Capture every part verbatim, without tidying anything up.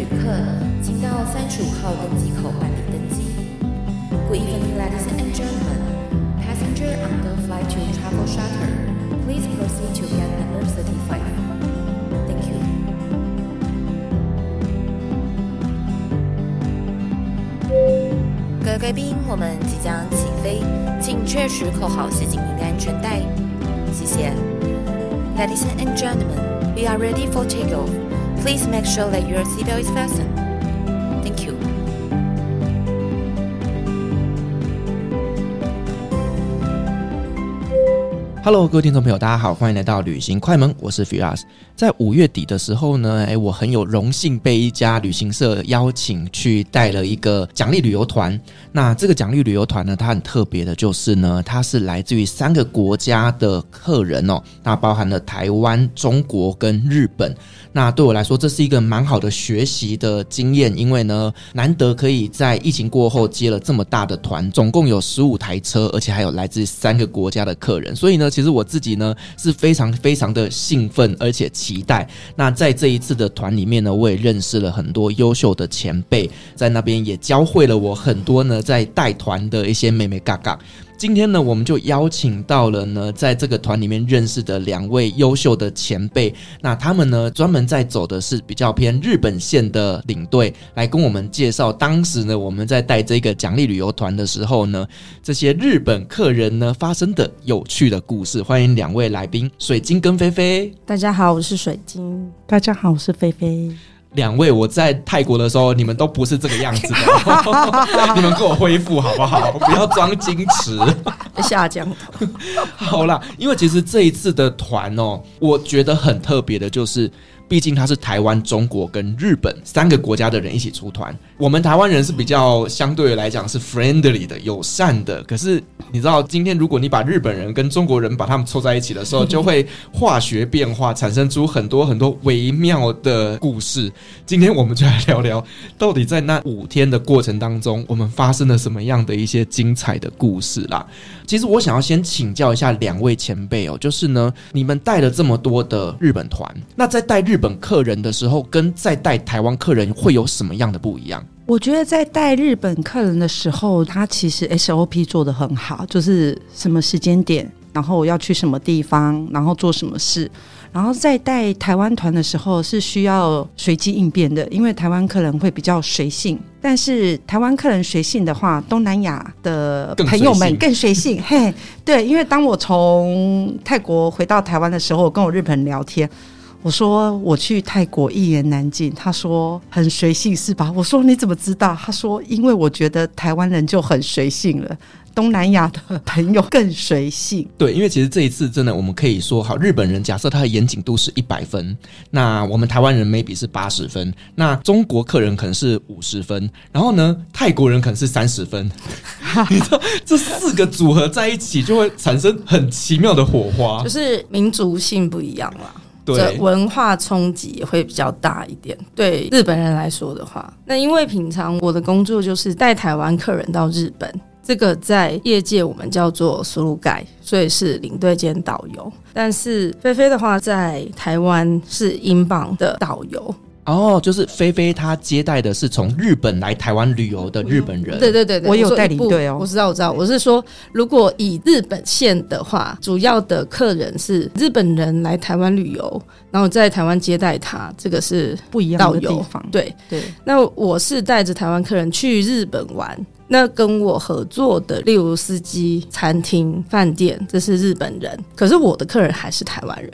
旅客请到三十五号登机口办理登机。Good evening, ladies and gentlemen. Passenger on the flight to Travel Shuttle, please proceed to gate number thirty-five. Thank you. 各位贵宾，我们即将起飞，请确实扣好系紧您的安全带，谢谢。Ladies and gentlemen, we are ready for takeoff.Please make sure that your seatbelt is fastened. Thank you. 哈喽， 各位听众朋友，大家好，欢迎来到旅行快门，我是 Vius。 在五月底的时候呢，诶，我很有荣幸被一家旅行社邀请去带了一个奖励旅游团。那这个奖励旅游团呢，它很特别的就是呢，它是来自于三个国家的客人哦，那包含了台湾、中国跟日本。那对我来说，这是一个蛮好的学习的经验，因为呢，难得可以在疫情过后接了这么大的团，总共有十五台车，而且还有来自三个国家的客人，所以呢，其实我自己呢是非常非常的兴奋而且期待。那在这一次的团里面呢，我也认识了很多优秀的前辈，在那边也教会了我很多呢在带团的一些妹妹嘎嘎。今天呢，我们就邀请到了呢，在这个团里面认识的两位优秀的前辈。那他们呢，专门在走的是比较偏日本线的领队，来跟我们介绍当时呢，我们在带这个奖励旅游团的时候呢，这些日本客人呢发生的有趣的故事。欢迎两位来宾，水晶跟菲菲。大家好，我是水晶。大家好，我是菲菲。两位，我在泰国的时候，你们都不是这个样子的，你们给我恢复好不好？不要装矜持，下降头。好啦，因为其实这一次的团哦，我觉得很特别的，就是毕竟它是台湾、中国跟日本三个国家的人一起出团。我们台湾人是比较相对来讲是 friendly 的、友善的，可是你知道，今天如果你把日本人跟中国人把他们凑在一起的时候，就会化学变化，产生出很多很多微妙的故事。今天我们就来聊聊到底在那五天的过程当中，我们发生了什么样的一些精彩的故事啦。其实我想要先请教一下两位前辈哦，就是呢，你们带了这么多的日本团，那在带日本客人的时候跟在带台湾客人会有什么样的不一样？我觉得在带日本客人的时候，他其实 S O P 做得很好，就是什么时间点，然后我要去什么地方，然后做什么事。然后在带台湾团的时候是需要随机应变的，因为台湾客人会比较随性，但是台湾客人随性的话，东南亚的朋友们更随性, 更随性嘿，对，因为当我从泰国回到台湾的时候，我跟我日本人聊天，我说我去泰国一言难尽，他说很随性是吧？我说你怎么知道？他说因为我觉得台湾人就很随性了，东南亚的朋友更随性。对，因为其实这一次真的我们可以说好，日本人假设他的严谨度是一百分，那我们台湾人 maybe 是八十分，那中国客人可能是五十分，然后呢泰国人可能是三十分你知道这四个组合在一起就会产生很奇妙的火花，就是民族性不一样啦，对，文化冲击也会比较大一点。对日本人来说的话，那因为平常我的工作就是带台湾客人到日本，这个在业界我们叫做苏鲁盖，所以是领队兼导游。但是菲菲的话在台湾是英镑的导游哦，就是菲菲她接待的是从日本来台湾旅游的日本人、嗯、对对 对, 对，我有带领队哦，我知道我知道，我是说如果以日本线的话，主要的客人是日本人来台湾旅游，然后在台湾接待他，这个是不一样的地方。 对, 对，那我是带着台湾客人去日本玩，那跟我合作的例如司机、餐厅、饭店，这是日本人，可是我的客人还是台湾人，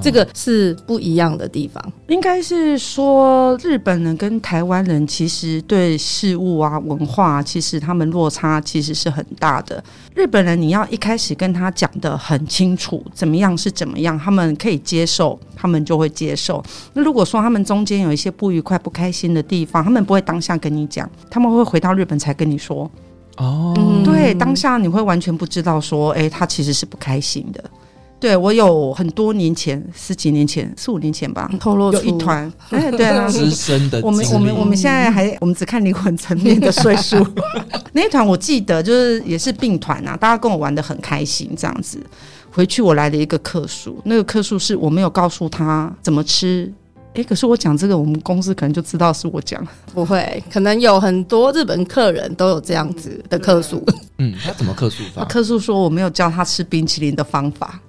这个是不一样的地方。应该是说日本人跟台湾人其实对事物啊、文化啊，其实他们落差其实是很大的。日本人你要一开始跟他讲得很清楚，怎么样是怎么样，他们可以接受，他们就会接受。那如果说他们中间有一些不愉快、不开心的地方，他们不会当下跟你讲，他们会回到日本才跟你说。哦，对，当下你会完全不知道说，哎、欸，他其实是不开心的。对，我有很多年前，十几年前，四五年前吧，透露出有一团，哎，对啊，资深的，我们我们我们现在还我们只看灵魂层面的岁数。那一团我记得就是也是病团啊，大家跟我玩得很开心，这样子。回去我来了一个客诉，那个客诉是我没有告诉他怎么吃，欸、可是我讲这个我们公司可能就知道是我讲。不会，可能有很多日本客人都有这样子的客诉。嗯，他怎么客诉法？他客诉说我没有教他吃冰淇淋的方法。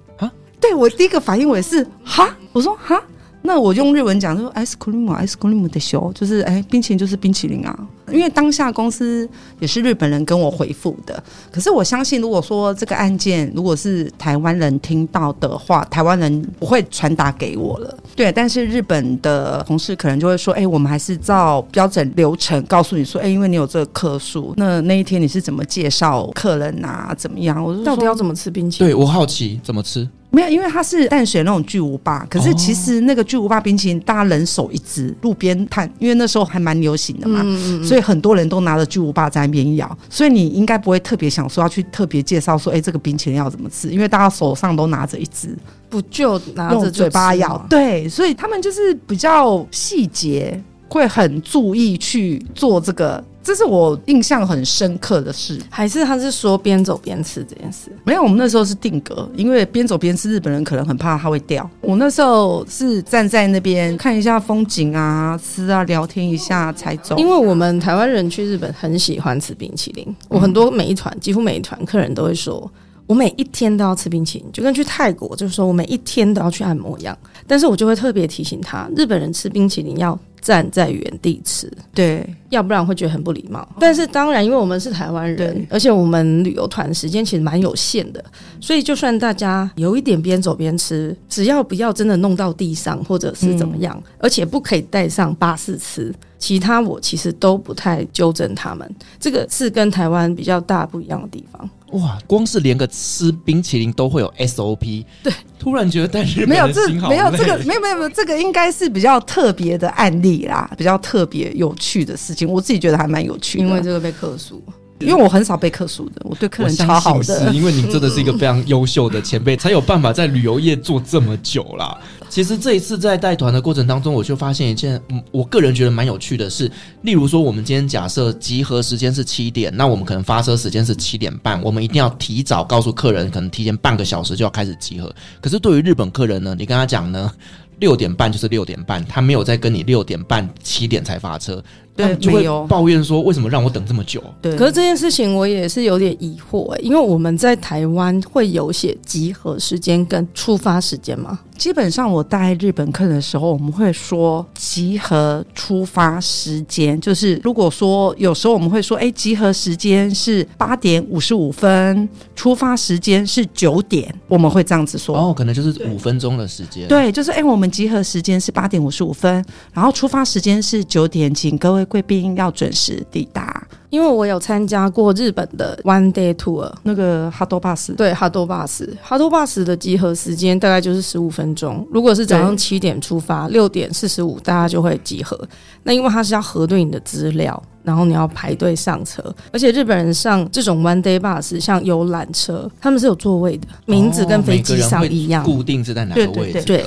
对，我第一个反应我也是哈，我说哈，那我用日文讲说 ice cream ice cream でしょ，就是哎、欸，冰淇淋就是冰淇淋啊。因为当下公司也是日本人跟我回复的，可是我相信如果说这个案件如果是台湾人听到的话，台湾人不会传达给我了。对，但是日本的同事可能就会说，哎、欸，我们还是照标准流程告诉你说，哎、欸，因为你有这个客诉，那那一天你是怎么介绍客人啊，怎么样？我到底要怎么吃冰淇淋？对，我好奇怎么吃。没有，因为它是淡水那种巨无霸，可是其实那个巨无霸冰淇淋大家人手一只路边摊，因为那时候还蛮流行的嘛、嗯、所以很多人都拿着巨无霸在那边咬，所以你应该不会特别想说要去特别介绍说哎、欸，这个冰淇淋要怎么吃，因为大家手上都拿着一只，不就拿着就吃，用嘴巴咬。对，所以他们就是比较细节会很注意去做这个，这是我印象很深刻的事。还是他是说边走边吃这件事？没有，我们那时候是定格，因为边走边吃日本人可能很怕他会掉。我那时候是站在那边看一下风景啊，吃啊，聊天一下才走。因为我们台湾人去日本很喜欢吃冰淇淋，我很多每一团几乎每一团客人都会说我每一天都要吃冰淇淋，就跟去泰国就是说我每一天都要去按摩一样。但是我就会特别提醒他，日本人吃冰淇淋要站在原地吃，对，要不然会觉得很不礼貌。但是当然因为我们是台湾人，而且我们旅游团时间其实蛮有限的，所以就算大家有一点边走边吃，只要不要真的弄到地上或者是怎么样、嗯、而且不可以带上巴士吃，其他我其实都不太纠正他们，这个是跟台湾比较大不一样的地方。哇，光是连个吃冰淇淋都会有 S O P。 对，突然觉得在日本的心好累。没有，这没有、这个、没有没有，这个应该是比较特别的案例啦，比较特别有趣的事情，我自己觉得还蛮有趣的。因为这个被客诉，因为我很少被客诉的，我对客人超好的。因为你真的是一个非常优秀的前辈才有办法在旅游业做这么久啦。其实这一次在带团的过程当中，我就发现一件我个人觉得蛮有趣的是，例如说我们今天假设集合时间是七点，那我们可能发车时间是七点半，我们一定要提早告诉客人，可能提前半个小时就要开始集合。可是对于日本客人呢，你跟他讲呢六点半就是六点半，他没有再跟你六点半七点才发车，对，就会抱怨说为什么让我等这么久。对，可是这件事情我也是有点疑惑、欸、因为我们在台湾会有写集合时间跟出发时间吗？基本上我带日本客人的时候，我们会说集合出发时间，就是如果说有时候我们会说、欸、集合时间是八点五十五分，出发时间是九点，我们会这样子说。哦，可能就是五分钟的时间。对，就是、欸、我们集合时间是八点五十五分，然后出发时间是九点，请各位贵宾要准时抵达。因为我有参加过日本的 one day tour， 那个 Hotobus， 对， Hotobus Hotobus 的集合时间大概就是十五分钟，如果是早上七点出发，六点四十五大家就会集合。那因为它是要核对你的资料，然后你要排队上车，而且日本人上这种 one day bus 像游览车他们是有座位的，名字跟飞机上一样、哦、固定是在哪个位置。对对对对，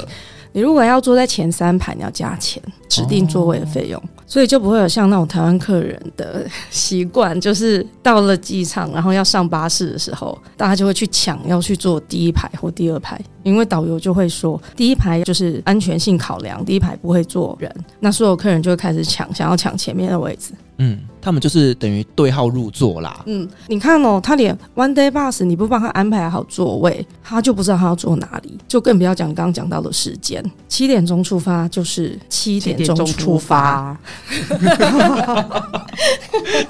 你如果要坐在前三排你要加钱，指定座位的费用、哦、所以就不会有像那种台湾客人的习惯，就是到了机场然后要上巴士的时候，大家就会去抢要去坐第一排或第二排，因为导游就会说第一排就是安全性考量，第一排不会坐人，那所有客人就会开始抢，想要抢前面的位置。嗯，他们就是等于对号入座啦。嗯，你看哦，他连 one day bus 你不帮他安排好座位，他就不知道他要坐哪里，就更不要讲刚刚讲到的时间，七点钟出发就是七点钟出发。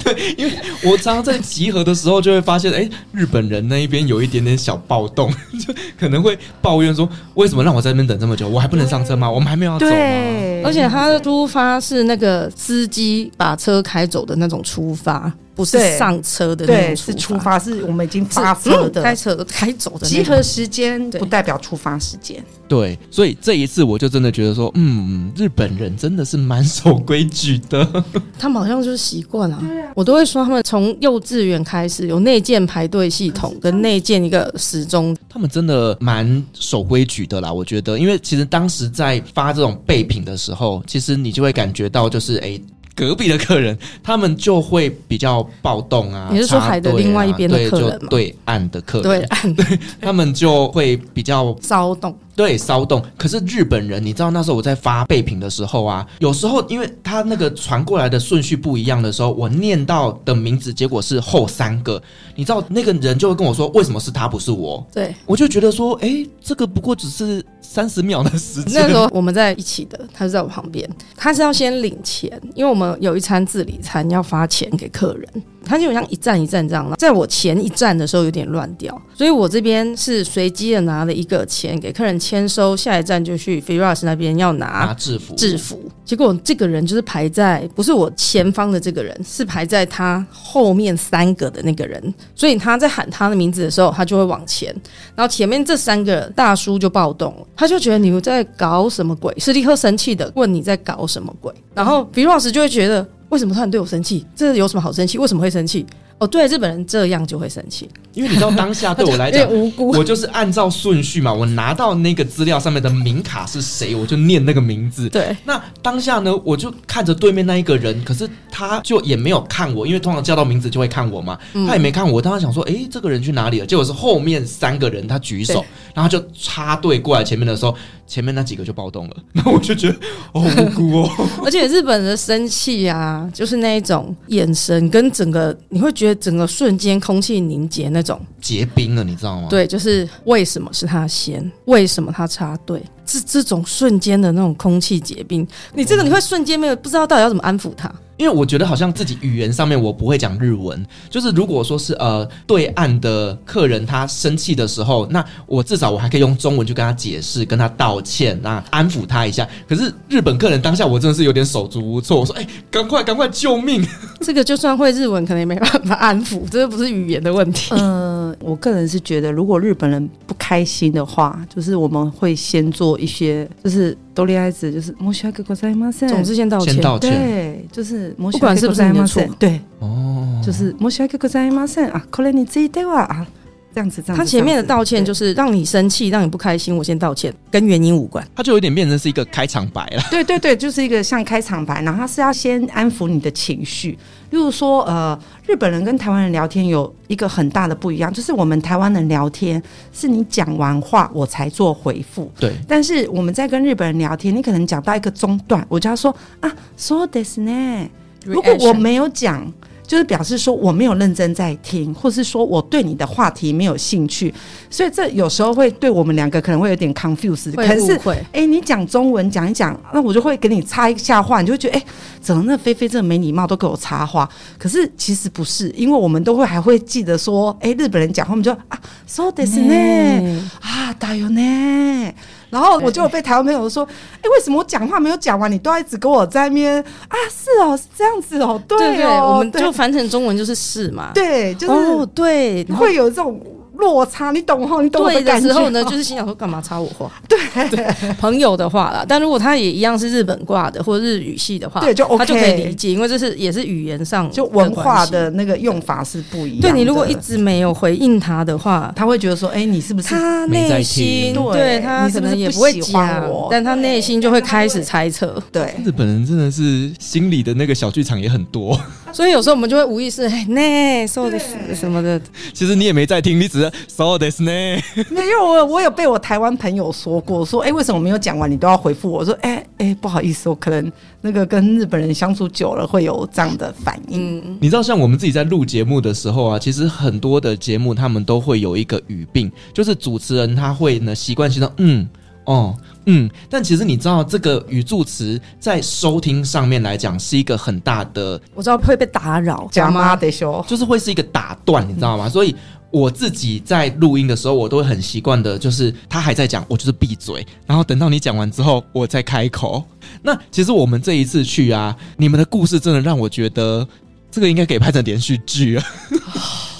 对，因为我常常在集合的时候就会发现，哎、欸，日本人那一边有一点点小暴动，就可能会抱怨说，为什么让我在那边等这么久？我还不能上车吗？我们还没有要走吗？对，而且他的出发是那个司机把车开走的那种出发。不是上车的那种出发，对，是出发，是我们已经发车的、嗯、开车开走的那种。集合时间不代表出发时间。对，所以这一次我就真的觉得说，嗯，日本人真的是蛮守规矩的。他们好像就是习惯了，我都会说他们从幼稚园开始有内建排队系统跟内建一个时钟，他们真的蛮守规矩的啦。我觉得因为其实当时在发这种备品的时候，其实你就会感觉到就是哎。欸隔壁的客人，他们就会比较暴动啊。你是说海的另外一边的客人吗？对，就对岸的客人，对岸对，他们就会比较骚动，对，骚动。可是日本人，你知道那时候我在发备品的时候啊，有时候因为他那个传过来的顺序不一样的时候，我念到的名字结果是后三个，你知道那个人就会跟我说为什么是他不是我？对，我就觉得说，哎、欸，这个不过只是三十秒的时间。那时候我们在一起的，他就在我旁边，他是要先领钱，因为我们。有一餐自理餐要发钱给客人，他就像一站一站这样，在我前一站的时候有点乱掉，所以我这边是随机的拿了一个钱给客人签收，下一站就去 Vius 那边要 拿, 拿制服制服，结果这个人就是排在不是我前方的，这个人是排在他后面三个的那个人，所以他在喊他的名字的时候他就会往前，然后前面这三个大叔就暴动了，他就觉得你们在搞什么鬼，是立刻生气的问你在搞什么鬼，然后 Vius 就会觉得为什么突然对我生气，这有什么好生气，为什么会生气，哦，对，日本人这样就会生气，因为你知道当下对我来讲无辜，我就是按照顺序嘛，我拿到那个资料上面的名卡是谁，我就念那个名字。对，那当下呢，我就看着对面那一个人，可是他就也没有看我，因为通常叫到名字就会看我嘛，嗯、他也没看我，当时想说，哎，这个人去哪里了？结果是后面三个人他举手，然后就插队过来前面的时候，前面那几个就暴动了，那我就觉得好、哦、无辜哦。而且日本人的生气啊，就是那一种眼神跟整个，你会觉得。整个瞬间空气凝结，那种结冰了，你知道吗？对，就是为什么是他先，为什么他插队，是这种瞬间的那种空气结冰，你这个你会瞬间没有不知道到底要怎么安抚他，因为我觉得好像自己语言上面我不会讲日文，就是如果说是呃对岸的客人他生气的时候，那我至少我还可以用中文去跟他解释，跟他道歉，那安抚他一下。可是日本客人当下我真的是有点手足无措，我说哎，赶快赶快救命！这个就算会日文可能也没办法安抚，这不是语言的问题。嗯、呃，我个人是觉得如果日本人不开心的话，就是我们会先做一些就是。都厉害子就是申し訳ございません，总之先道歉，对，就是不管是不是你的错，对，哦，就是申し訳ございません啊，これについては啊，这样子，这样子。他前面的道歉就是让你生气，让你不开心，我先道歉，跟原因无关。他就有点变成是一个开场白了。对对对，就是一个像开场白，然后他是要先安抚你的情绪。例如说，呃，日本人跟台湾人聊天有一个很大的不一样，就是我们台湾人聊天是你讲完话我才做回复，对。但是我们在跟日本人聊天，你可能讲到一个中段，我就要说啊，そうですね。如果我没有讲。就是表示说我没有认真在听，或是说我对你的话题没有兴趣，所以这有时候会对我们两个可能会有点 confuse， 可能是哎、欸，你讲中文讲一讲，那我就会给你插一下话，你就会觉得哎、欸，怎么那菲菲这没礼貌都给我插话？可是其实不是，因为我们都会还会记得说，哎、欸，日本人讲话我们就啊，そうですね，啊，だよね。然后我就有被台湾朋友说，哎、欸，为什么我讲话没有讲完，你都要一直跟我在那边啊？是哦，是这样子哦，对哦，对对，我们就翻成中文就是是嘛，对，就是、哦、对，会有这种落差，你懂哈？你懂我的感觉。对的时候呢，就是心想说干嘛插我话？对，对朋友的话啦。但如果他也一样是日本挂的或日语系的话，对，就 OK， 他就可以理解，因为这是也是语言上就文化的那个用法是不一样的。对，你如果一直没有回应他的话，他会觉得说，哎、欸，你是不是他内心对他可能也不会讲我，但他内心就会开始猜测。对，日本人真的是心里的那个小剧场也很多，所以有时候我们就会无意识哎，那、欸、说的什么的，其实你也没在听，你只是。そうですね。没有，我我有被我台湾朋友说过，说哎、欸，为什么没有讲完你都要回复我？我说哎哎、欸欸，不好意思，我可能那个跟日本人相处久了会有这样的反应。嗯、你知道，像我们自己在录节目的时候啊，其实很多的节目他们都会有一个语病，就是主持人他会呢习惯性的嗯哦。嗯，但其实你知道这个语助词在收听上面来讲是一个很大的，我知道会被打扰，讲嘛得修，就是会是一个打断，你知道吗？嗯、所以我自己在录音的时候，我都会很习惯的，就是他还在讲，我就是闭嘴，然后等到你讲完之后，我再开口。那其实我们这一次去啊，你们的故事真的让我觉得这个应该可以拍成连续剧啊。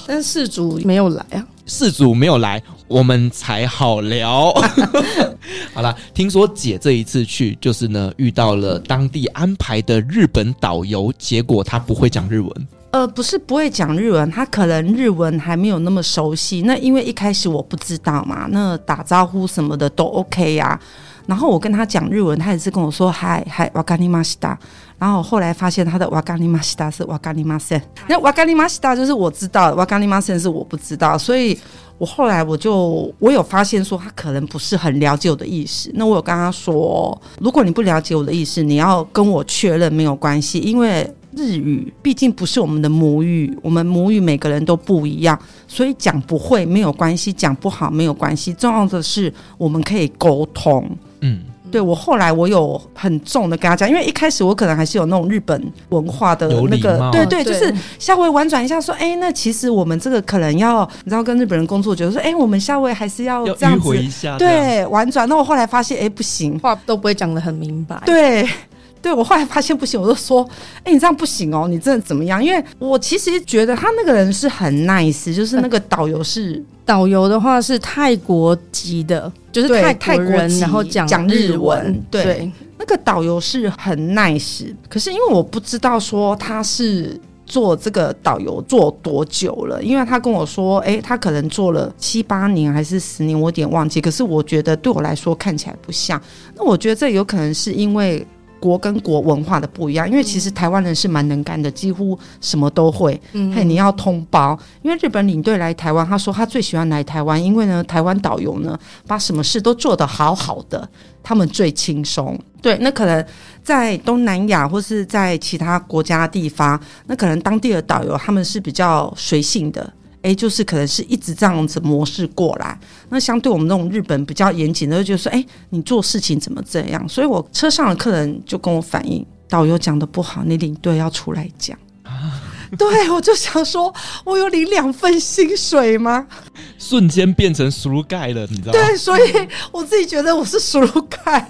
但是事主没有来啊，事主没有来，我们才好聊。好啦，听说姐这一次去就是呢，遇到了当地安排的日本导游，结果她不会讲日文。呃，不是不会讲日文，他可能日文还没有那么熟悉。那因为一开始我不知道嘛，那打招呼什么的都 OK 啊。然后我跟他讲日文，他也是跟我说嗨嗨わかりました。然后后来发现他的わかりました是わかりません。那わかりました就是我知道，わかりません是我不知道，所以我后来我就我有发现说他可能不是很了解我的意思。那我有跟他说，如果你不了解我的意思，你要跟我确认没有关系，因为日语毕竟不是我们的母语，我们母语每个人都不一样，所以讲不会没有关系，讲不好没有关系，重要的是我们可以沟通。嗯，对，我后来我有很重的跟他讲，因为一开始我可能还是有那种日本文化的那个，对对，就是稍微婉转一下说，哎、欸，那其实我们这个可能要，你知道跟日本人工作，觉得说，哎、欸，我们稍微还是要这样子迂回一下，对，婉转。那我后来发现，哎、欸，不行，话都不会讲得很明白，对。对，我后来发现不行，我就说哎，你这样不行哦，你真的怎么样，因为我其实觉得他那个人是很 nice， 就是那个导游是导游的话是泰国籍的，就是泰国人然后讲日 文, 日文 对, 对，那个导游是很 nice， 可是因为我不知道说他是做这个导游做多久了，因为他跟我说哎，他可能做了七八年还是十年，我有点忘记，可是我觉得对我来说看起来不像。那我觉得这有可能是因为国跟国文化的不一样，因为其实台湾人是蛮能干的，几乎什么都会、嗯、嘿，你要通包。因为日本领队来台湾，他说他最喜欢来台湾，因为呢台湾导游呢把什么事都做得好好的，他们最轻松。对，那可能在东南亚或是在其他国家的地方，那可能当地的导游他们是比较随性的，哎，就是可能是一直这样子模式过来。那相对我们那种日本比较严谨的，就觉得说，哎，你做事情怎么这样？所以我车上的客人就跟我反映，导游讲的不好，你领队要出来讲。啊、对，我就想说，我有领两份薪水吗？瞬间变成熟路盖了，你知道吗？对，所以我自己觉得我是熟路盖。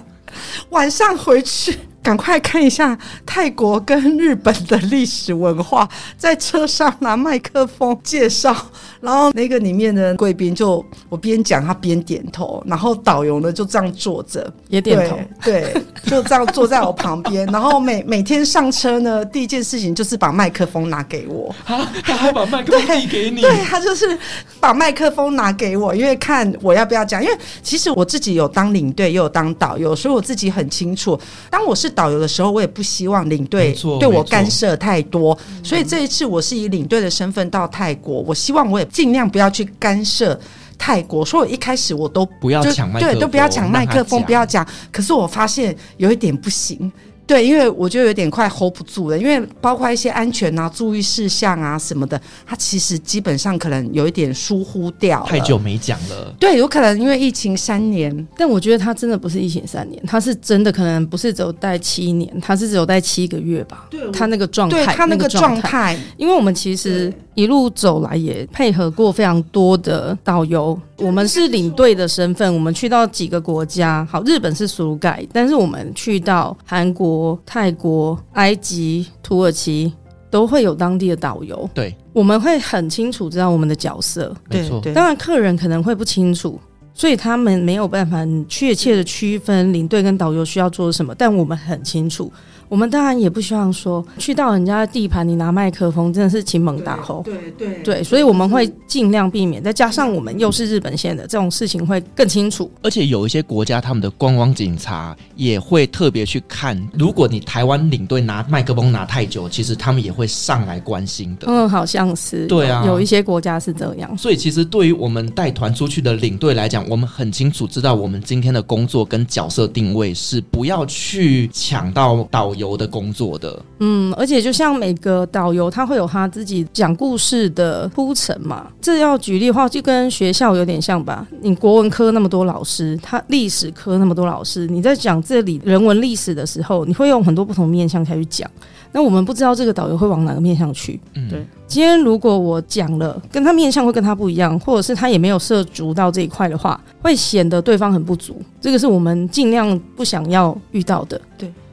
晚上回去赶快看一下泰国跟日本的历史文化，在车上拿麦克风介绍，然后那个里面的贵宾就我边讲他边点头，然后导游呢就这样坐着也点头， 对, 对就这样坐在我旁边然后 每, 每天上车呢第一件事情就是把麦克风拿给我，他还把麦克风递给你， 对, 对他就是把麦克风拿给我，因为看我要不要讲，因为其实我自己有当领队也有当导游，所以我自己很清楚，当我是导游的时候，我也不希望领队对我干涉太多，所以这一次我是以领队的身份到泰国，我希望我也尽量不要去干涉泰国，所以我一开始我都不要抢麦克风，对，都不要抢麦克风，不要讲。可是我发现有一点不行，对，因为我觉得有点快 hold 不住了，因为包括一些安全啊、注意事项啊什么的，它其实基本上可能有一点疏忽掉了，太久没讲了。对，有可能因为疫情三年，但我觉得他真的不是疫情三年，他是真的可能不是只有待七年，他是只有待七个月吧。对，他那个状态，对他那个状态，因为我们其实一路走来也配合过非常多的导游，我们是领队的身份，我们去到几个国家，好，日本是苏盖，但是我们去到韩国、泰国、埃及、土耳其都会有当地的导游，对，我们会很清楚知道我们的角色，没错。当然客人可能会不清楚，所以他们没有办法确切的区分领队跟导游需要做什么，但我们很清楚，我们当然也不希望说去到人家的地盘你拿麦克风，真的是请猛打吼，对对 对, 对，所以我们会尽量避免，再加上我们又是日本线的，这种事情会更清楚。而且有一些国家他们的观光警察也会特别去看，如果你台湾领队拿麦克风拿太久，其实他们也会上来关心的。嗯，好像是，对啊，有一些国家是这样。所以其实对于我们带团出去的领队来讲，我们很清楚知道我们今天的工作跟角色定位是不要去抢到导游游的工作的。嗯，而且就像每个导游他会有他自己讲故事的铺陈嘛，这要举例的话就跟学校有点像吧，你国文科那么多老师，他历史科那么多老师，你在讲这里人文历史的时候，你会用很多不同面向才去讲，那我们不知道这个导游会往哪个面向去。嗯，对，今天如果我讲了跟他面向会跟他不一样，或者是他也没有涉足到这一块的话，会显得对方很不足，这个是我们尽量不想要遇到的。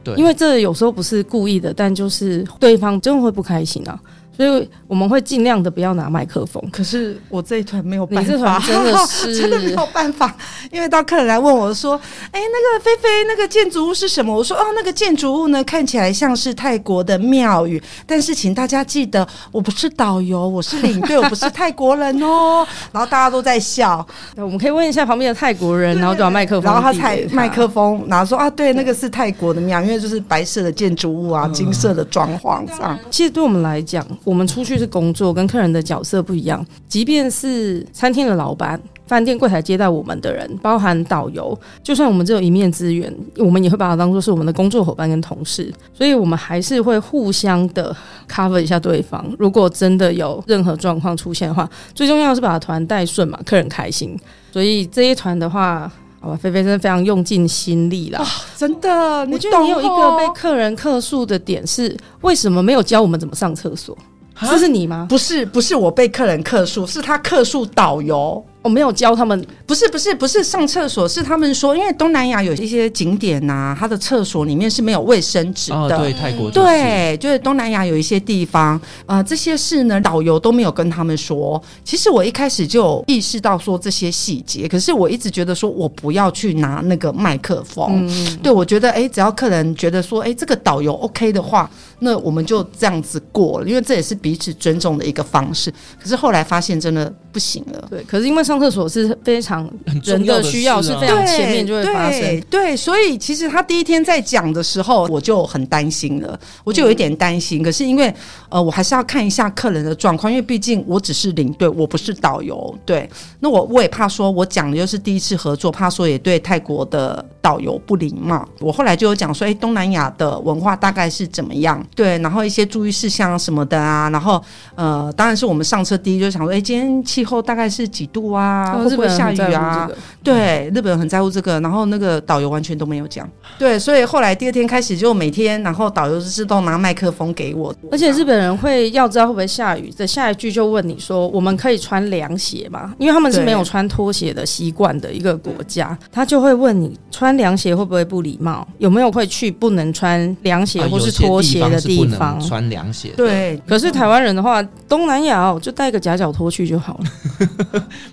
对，因为这有时候不是故意的，但就是对方真的会不开心啊。所以我们会尽量的不要拿麦克风。可是我这一团没有办法，你这团真的是真的没有办法，因为到客人来问我说：“哎、欸，那个菲菲，那个建筑物是什么？”我说：“哦，那个建筑物呢，看起来像是泰国的庙宇，但是请大家记得，我不是导游，我是领队，我不是泰国人哦。”然后大家都在笑。我们可以问一下旁边的泰国人，然后就把麦克风，然后他才麦克风，然后说：“啊，对，那个是泰国的庙，因为就是白色的建筑物啊，嗯、金色的装潢这样。”其实对我们来讲。我们出去是工作，跟客人的角色不一样。即便是餐厅的老板、饭店柜台接待我们的人，包含导游，就算我们只有一面之缘，我们也会把它当作是我们的工作伙伴跟同事。所以我们还是会互相的 cover 一下对方。如果真的有任何状况出现的话，最重要是把团带顺嘛，客人开心。所以这一团的话。好吧，菲菲真的非常用尽心力啦、哦、真的你懂、哦、我觉得你有一个被客人客诉的点是为什么没有教我们怎么上厕所，这是你吗？不是，不是我被客人客诉，是他客诉导游，我、哦、没有教他们，不是不是不是上厕所，是他们说，因为东南亚有一些景点啊，它的厕所里面是没有卫生纸的、哦、对，泰国就是、对，就是东南亚有一些地方、呃、这些事呢导游都没有跟他们说。其实我一开始就意识到说这些细节，可是我一直觉得说我不要去拿那个麦克风、嗯、对，我觉得哎，只要客人觉得说哎，这个导游 OK 的话，那我们就这样子过了，因为这也是彼此尊重的一个方式。可是后来发现真的不行了，对，可是因为上上厕所是非常人的需要，是非常前面就会发生。 对, 对，所以其实他第一天在讲的时候我就很担心了，我就有一点担心、嗯、可是因为、呃、我还是要看一下客人的状况，因为毕竟我只是领队，我不是导游。对，那 我, 我也怕说我讲的就是第一次合作，怕说也对泰国的导游不礼貌。我后来就有讲说、欸、东南亚的文化大概是怎么样，对，然后一些注意事项什么的啊，然后、呃、当然是我们上车第一就想说、欸、今天气候大概是几度啊，会不会下雨啊、哦這個、对，日本人很在乎这个，然后那个导游完全都没有讲。对，所以后来第二天开始就每天，然后导游就是都拿麦克风给我，而且日本人会要知道会不会下雨的下一句就问你说我们可以穿凉鞋吗？因为他们是没有穿拖鞋的习惯的一个国家，他就会问你穿凉鞋会不会不礼貌，有没有会去不能穿凉鞋或是拖鞋的地方、啊、有些地方是不能穿凉鞋的。对，可是台湾人的话东南亚、哦、就带个夹脚拖去就好了。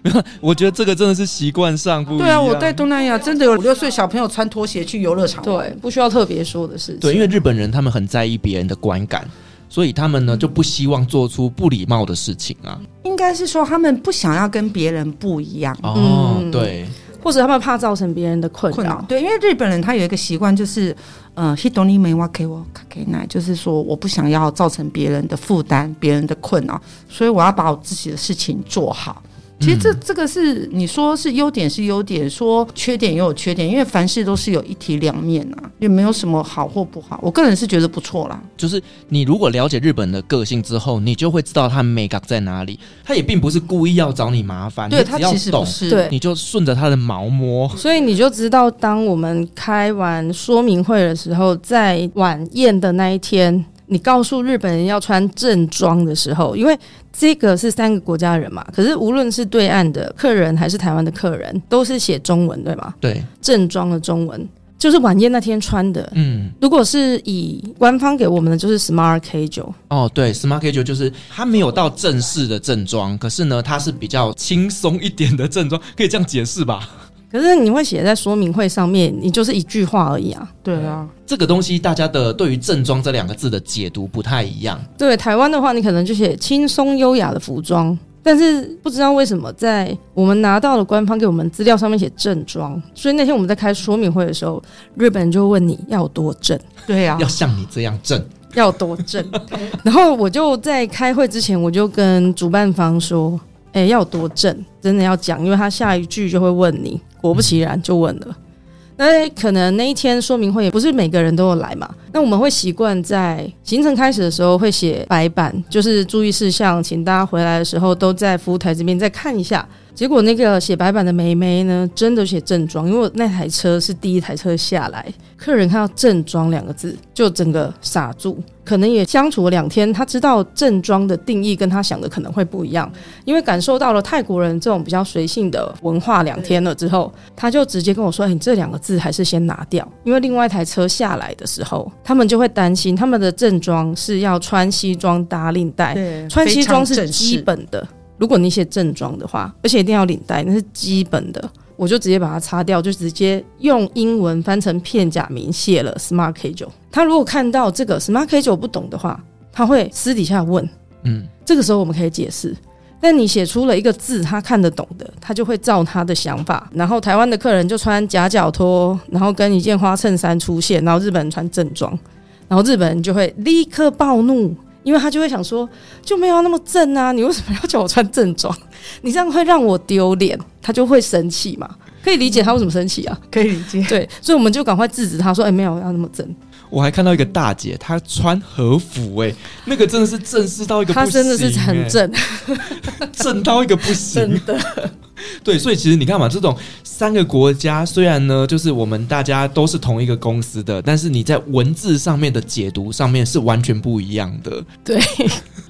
没有，我觉得这个真的是习惯上不一样。对啊，我在东南亚真的有五六岁小朋友穿拖鞋去游乐场。对，不需要特别说的事情。对，因为日本人他们很在意别人的观感，所以他们呢就不希望做出不礼貌的事情啊。应该是说他们不想要跟别人不一样。哦、嗯，对。或者他们怕造成别人的困扰。对，因为日本人他有一个习惯就是呃 ，hidoni me wa ke wo kake nai， 就是说我不想要造成别人的负担、别人的困扰，所以我要把我自己的事情做好。其实 这, 这个是你说是优点是优点，说缺点也有缺点，因为凡事都是有一体两面啊，也没有什么好或不好。我个人是觉得不错啦。就是你如果了解日本的个性之后，你就会知道他美感在哪里。他也并不是故意要找你麻烦，对，他其实不是，对，你就顺着他的毛摸。所以你就知道，当我们开完说明会的时候，在晚宴的那一天，你告诉日本人要穿正装的时候，因为。这个是三个国家人嘛，可是无论是对岸的客人还是台湾的客人都是写中文，对吗？对，正装的中文就是晚宴那天穿的。嗯，如果是以官方给我们的就是 Smart Casual。 哦，对， Smart Casual 就是它没有到正式的正装，可是呢它是比较轻松一点的正装，可以这样解释吧。可是你会写在说明会上面，你就是一句话而已啊。对啊，这个东西大家的对于正装这两个字的解读不太一样。对，台湾的话你可能就写轻松优雅的服装，但是不知道为什么在我们拿到了官方给我们资料上面写正装，所以那天我们在开说明会的时候，日本人就问你要多正。对啊，要像你这样正，要多正。然后我就在开会之前我就跟主办方说哎、欸，要多正，真的要讲，因为他下一句就会问你。果不其然就问了。那可能那一天说明会也不是每个人都有来嘛，那我们会习惯在行程开始的时候会写白板，就是注意事项，请大家回来的时候都在服务台这边再看一下。结果那个写白板的妹妹呢真的写正装，因为我那台车是第一台车下来，客人看到正装两个字就整个傻住。可能也相处了两天，他知道正装的定义跟他想的可能会不一样，因为感受到了泰国人这种比较随性的文化两天了之后，他就直接跟我说、欸、你这两个字还是先拿掉，因为另外一台车下来的时候他们就会担心他们的正装是要穿西装打领带，穿西装是基本的，如果你写正装的话，而且一定要领带，那是基本的。我就直接把它擦掉，就直接用英文翻成片假名写了 Smart Casual。 他如果看到这个 Smart Casual 不懂的话，他会私底下问，嗯，这个时候我们可以解释。但你写出了一个字他看得懂的，他就会照他的想法。然后台湾的客人就穿夹脚拖，然后跟一件花衬衫出现，然后日本人穿正装，然后日本人就会立刻暴怒，因为他就会想说就没有那么正啊，你为什么要叫我穿正装，你这样会让我丢脸，他就会生气嘛。可以理解他为什么生气啊，可以理解。对，所以我们就赶快制止他说哎、欸，没有要那么正。我还看到一个大姐，她穿和服，哎、欸，那个真的是正式到一个不行、欸，她真的是很正，正到一个不行，真的。对，所以其实你看嘛，这种三个国家虽然呢，就是我们大家都是同一个公司的，但是你在文字上面的解读上面是完全不一样的。对。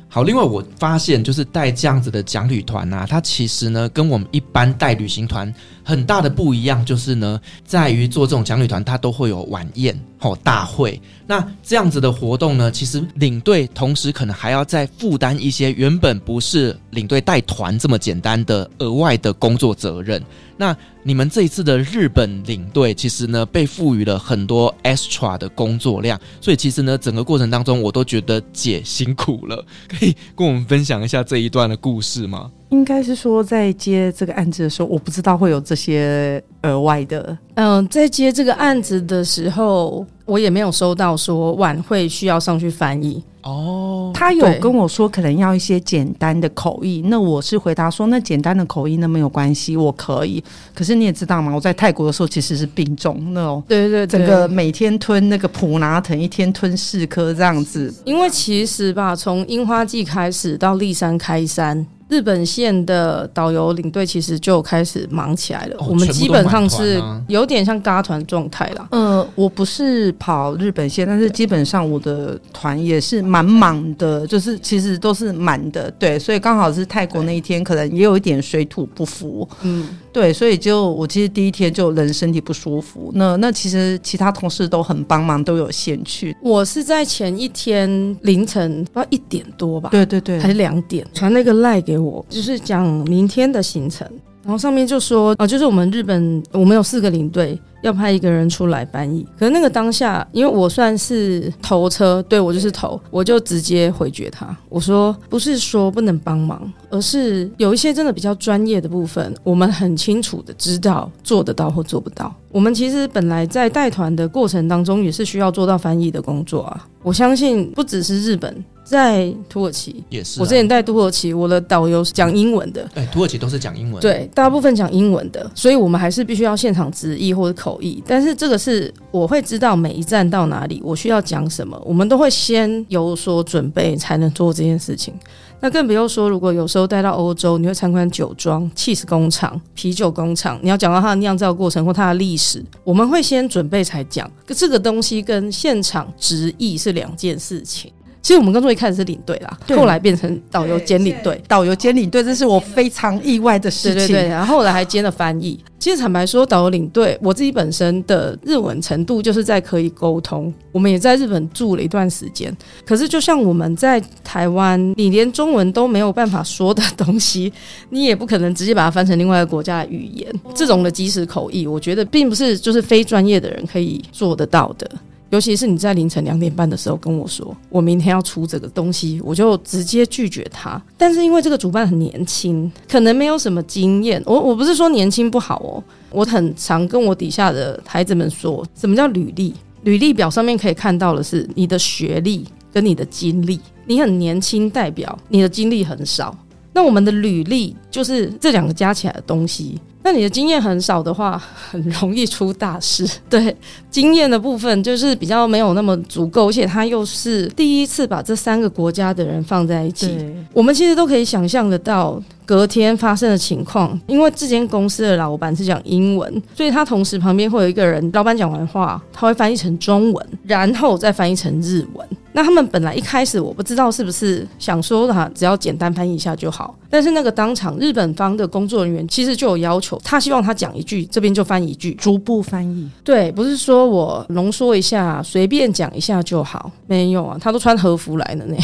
好，另外我发现就是带这样子的讲旅团啊，它其实呢跟我们一般带旅行团很大的不一样，就是呢在于做这种讲旅团它都会有晚宴、哦、大会，那这样子的活动呢，其实领队同时可能还要再负担一些原本不是领队带团这么简单的额外的工作责任。那你们这一次的日本领队其实呢被赋予了很多 extra 的工作量，所以其实呢整个过程当中我都觉得姐辛苦了，可以跟我们分享一下这一段的故事吗？应该是说在接这个案子的时候我不知道会有这些额外的，嗯，在接这个案子的时候我也没有收到说晚会需要上去翻译哦，他有跟我说可能要一些简单的口译，那我是回答说那简单的口译那没有关系，我可以。可是你也知道嘛，我在泰国的时候其实是病重那种，对对对，整个每天吞那个普拿疼，一天吞四颗这样子。因为其实吧，从樱花季开始到立山开山，日本线的导游领队其实就开始忙起来了、哦、我们基本上是有点像嘎团状态啦、呃、我不是跑日本线，但是基本上我的团也是满满的，就是其实都是满的。对，所以刚好是泰国那一天可能也有一点水土不服，嗯，对，所以就我其实第一天就人身体不舒服，那那其实其他同事都很帮忙，都有先去。我是在前一天凌晨不知道一点多吧，对对对，还是两点传那个 LINE 给我，就是讲明天的行程，然后上面就说、啊、就是我们日本我们有四个领队要派一个人出来翻译。可是那个当下因为我算是头车，对，我就是头，我就直接回绝他，我说不是说不能帮忙，而是有一些真的比较专业的部分我们很清楚的知道做得到或做不到。我们其实本来在带团的过程当中也是需要做到翻译的工作啊，我相信不只是日本，在土耳其也是、啊、我之前带土耳其我的导游是讲英文的、欸、土耳其都是讲英文，对，大部分讲英文的，所以我们还是必须要现场直译或者口译。但是这个是我会知道每一站到哪里我需要讲什么，我们都会先有所准备才能做这件事情。那更不用说如果有时候带到欧洲你会参观酒庄、cheese 工厂、啤酒工厂，你要讲到它的酿造过程或它的历史，我们会先准备才讲。这个东西跟现场直译是两件事情。其实我们工作一开始是领队啦，后来变成导游兼领队，导游兼领队这是我非常意外的事情。对对对，然后后来还兼了翻译。其实坦白说导游领队我自己本身的日文程度就是在可以沟通，我们也在日本住了一段时间，可是就像我们在台湾你连中文都没有办法说的东西，你也不可能直接把它翻成另外一个国家的语言，这种的即时口译我觉得并不是就是非专业的人可以做得到的。尤其是你在凌晨两点半的时候跟我说我明天要出这个东西，我就直接拒绝他。但是因为这个主办很年轻，可能没有什么经验，我我不是说年轻不好哦，我很常跟我底下的孩子们说什么叫履历，履历表上面可以看到的是你的学历跟你的经历，你很年轻代表你的经历很少，那我们的履历就是这两个加起来的东西，那你的经验很少的话很容易出大事。对，经验的部分就是比较没有那么足够，而且他又是第一次把这三个国家的人放在一起，我们其实都可以想象得到隔天发生的情况。因为这间公司的老板是讲英文，所以他同时旁边会有一个人，老板讲完话他会翻译成中文然后再翻译成日文，那他们本来一开始我不知道是不是想说、啊、只要简单翻译一下就好，但是那个当场日本方的工作人员其实就有要求，他希望他讲一句这边就翻一句，逐步翻译。对，不是说我浓缩一下随便讲一下就好，没有啊，他都穿和服来的呢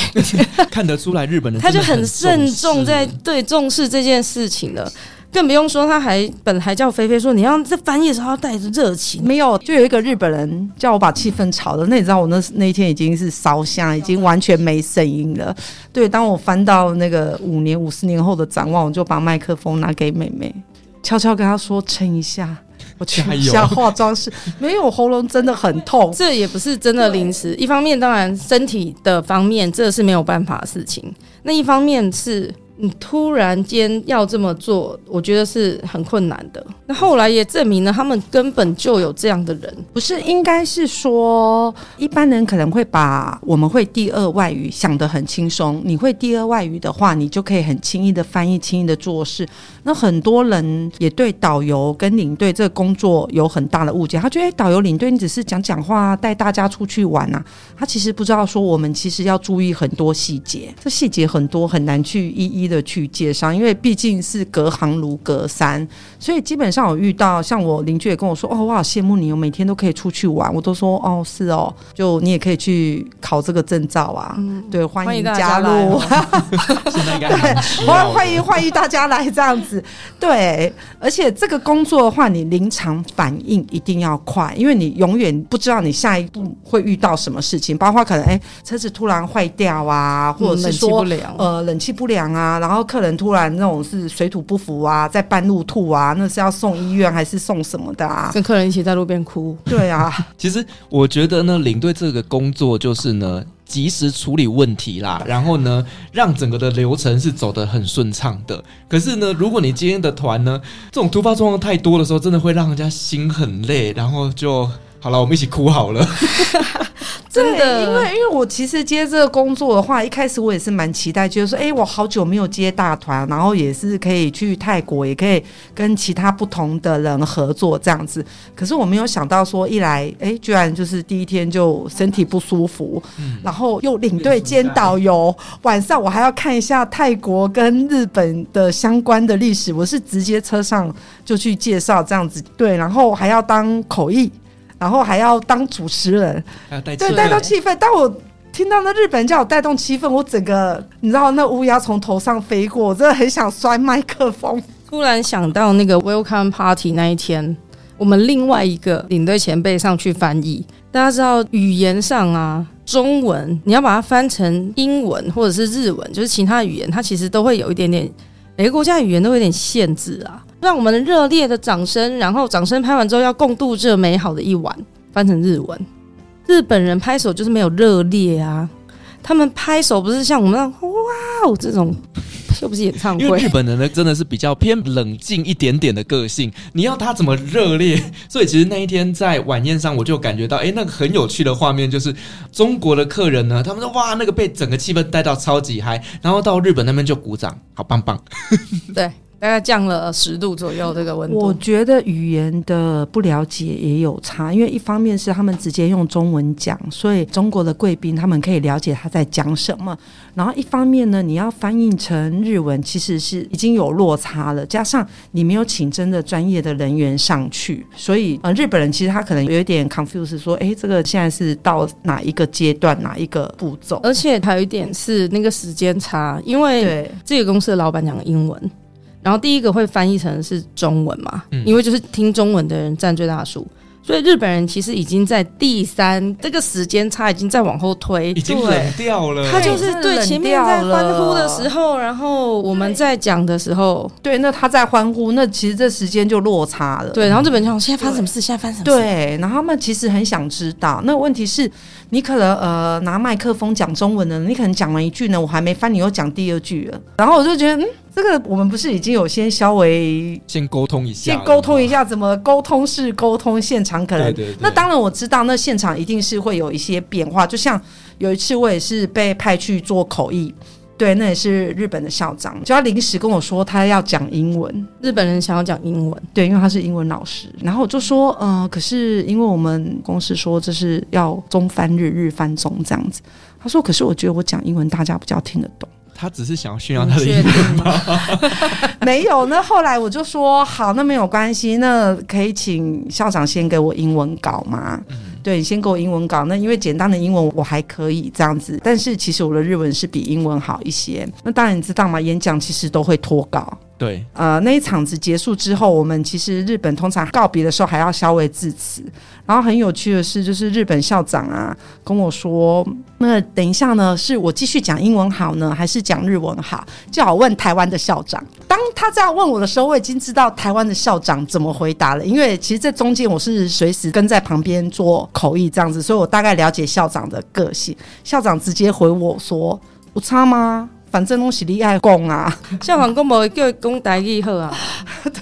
看得出来日本人真的很重视，他就很慎重在对重视这件事情了，更不用说他还本来还叫菲菲说你要在翻译的时候要带着热情，没有，就有一个日本人叫我把气氛炒了，那你知道我 那, 那一天已经是烧香，已经完全没声音了。对，当我翻到那个五年五十年后的展望，我就把麦克风拿给妹妹，悄悄跟她说撑一下，我去一下化妆室，没有，喉咙真的很痛这也不是真的临时，一方面当然身体的方面这是没有办法的事情，那一方面是你突然间要这么做，我觉得是很困难的。那后来也证明了他们根本就有这样的人，不是，应该是说一般人可能会把我们会第二外语想得很轻松，你会第二外语的话你就可以很轻易的翻译，轻易的做事。那很多人也对导游跟领队这个工作有很大的误解，他觉得、欸、导游领队你只是讲讲话带大家出去玩啊，他其实不知道说我们其实要注意很多细节，这细节很多很难去一一的去介绍，因为毕竟是隔行如隔山，所以基本上我遇到像我邻居也跟我说，哦，我好羡慕你，我每天都可以出去玩，我都说哦是哦，就你也可以去考这个证照啊、嗯、对，欢迎加入，欢迎欢迎大家来这样子。对，而且这个工作的话你临场反应一定要快，因为你永远不知道你下一步会遇到什么事情，包括可能哎、欸、车子突然坏掉啊，或者是说、嗯、冷气不良、呃、冷气不良啊，然后客人突然那种是水土不服啊，在半路吐啊，那是要送医院还是送什么的啊，跟客人一起在路边哭。对啊其实我觉得呢，领队这个工作就是呢及时处理问题啦，然后呢让整个的流程是走得很顺畅的。可是呢如果你今天的团呢这种突发状况太多的时候，真的会让人家心很累，然后就好了，我们一起哭好了真的，因为因为我其实接这个工作的话，一开始我也是蛮期待，就是说哎、欸，我好久没有接大团，然后也是可以去泰国，也可以跟其他不同的人合作这样子。可是我没有想到说一来哎、欸，居然就是第一天就身体不舒服、嗯、然后又领队兼导游，晚上我还要看一下泰国跟日本的相关的历史，我是直接车上就去介绍这样子。对，然后还要当口译，然后还要当主持人，对，带动气氛。当我听到那日本人叫我带动气氛，我整个你知道那乌鸦从头上飞过，我真的很想摔麦克风。突然想到那个 Welcome Party 那一天，我们另外一个领队前辈上去翻译，大家知道语言上啊，中文你要把它翻成英文或者是日文，就是其他语言它其实都会有一点点，每个国家语言都有点限制啊。让我们热烈的掌声，然后掌声拍完之后要共度这美好的一晚，翻成日文。日本人拍手就是没有热烈啊，他们拍手不是像我们那样哇哦这种，又不是演唱会。因为日本人呢真的是比较偏冷静一点点的个性，你要他怎么热烈？所以其实那一天在晚宴上我就感觉到，哎，那个很有趣的画面就是中国的客人呢，他们说哇那个被整个气氛带到超级嗨，然后到日本那边就鼓掌，好棒棒。对。大概降了十度左右这个温度。我觉得语言的不了解也有差，因为一方面是他们直接用中文讲，所以中国的贵宾他们可以了解他在讲什么，然后一方面呢你要翻译成日文其实是已经有落差了，加上你没有请真的专业的人员上去，所以、呃、日本人其实他可能有一点 confuse 说哎，这个现在是到哪一个阶段哪一个步骤。而且还有一点是那个时间差，因为自己公司的老板讲英文，然后第一个会翻译成是中文嘛、嗯、因为就是听中文的人占最大数，所以日本人其实已经在第三这个时间差已经在往后推，已经冷掉了。他就是对前面在欢呼的时候，然后我们在讲的时候， 对, 对，那他在欢呼，那其实这时间就落差了。对，然后日本人讲现在发生什么事，现在发生什么事。对，然后他们其实很想知道，那问题是你可能呃拿麦克风讲中文呢，你可能讲完一句呢，我还没翻，你又讲第二句了，然后我就觉得嗯。这个我们不是已经有先稍微先沟通一下先沟通一下怎么沟通是沟通，现场可能对对对，那当然我知道那现场一定是会有一些变化。就像有一次我也是被派去做口译，对，那也是日本的校长，就他临时跟我说他要讲英文，日本人想要讲英文，对，因为他是英文老师。然后我就说呃，可是因为我们公司说这是要中翻日，日翻中这样子。他说可是我觉得我讲英文大家比较听得懂。他只是想要炫耀他的英文吗？没有，那后来我就说好，那没有关系，那可以请校长先给我英文稿吗？嗯，对，先给我英文稿，那因为简单的英文我还可以这样子，但是其实我的日文是比英文好一些。那当然你知道吗，演讲其实都会脱稿，对，呃，那一场子结束之后，我们其实日本通常告别的时候还要稍微致辞。然后很有趣的是，就是日本校长啊跟我说，那等一下呢，是我继续讲英文好呢，还是讲日文好？叫我问台湾的校长。当他这样问我的时候，我已经知道台湾的校长怎么回答了，因为其实这中间我是随时跟在旁边做口译这样子，所以我大概了解校长的个性。校长直接回我说：“有差吗？”反正都是你爱讲啊，校长都没叫他讲台语好啊。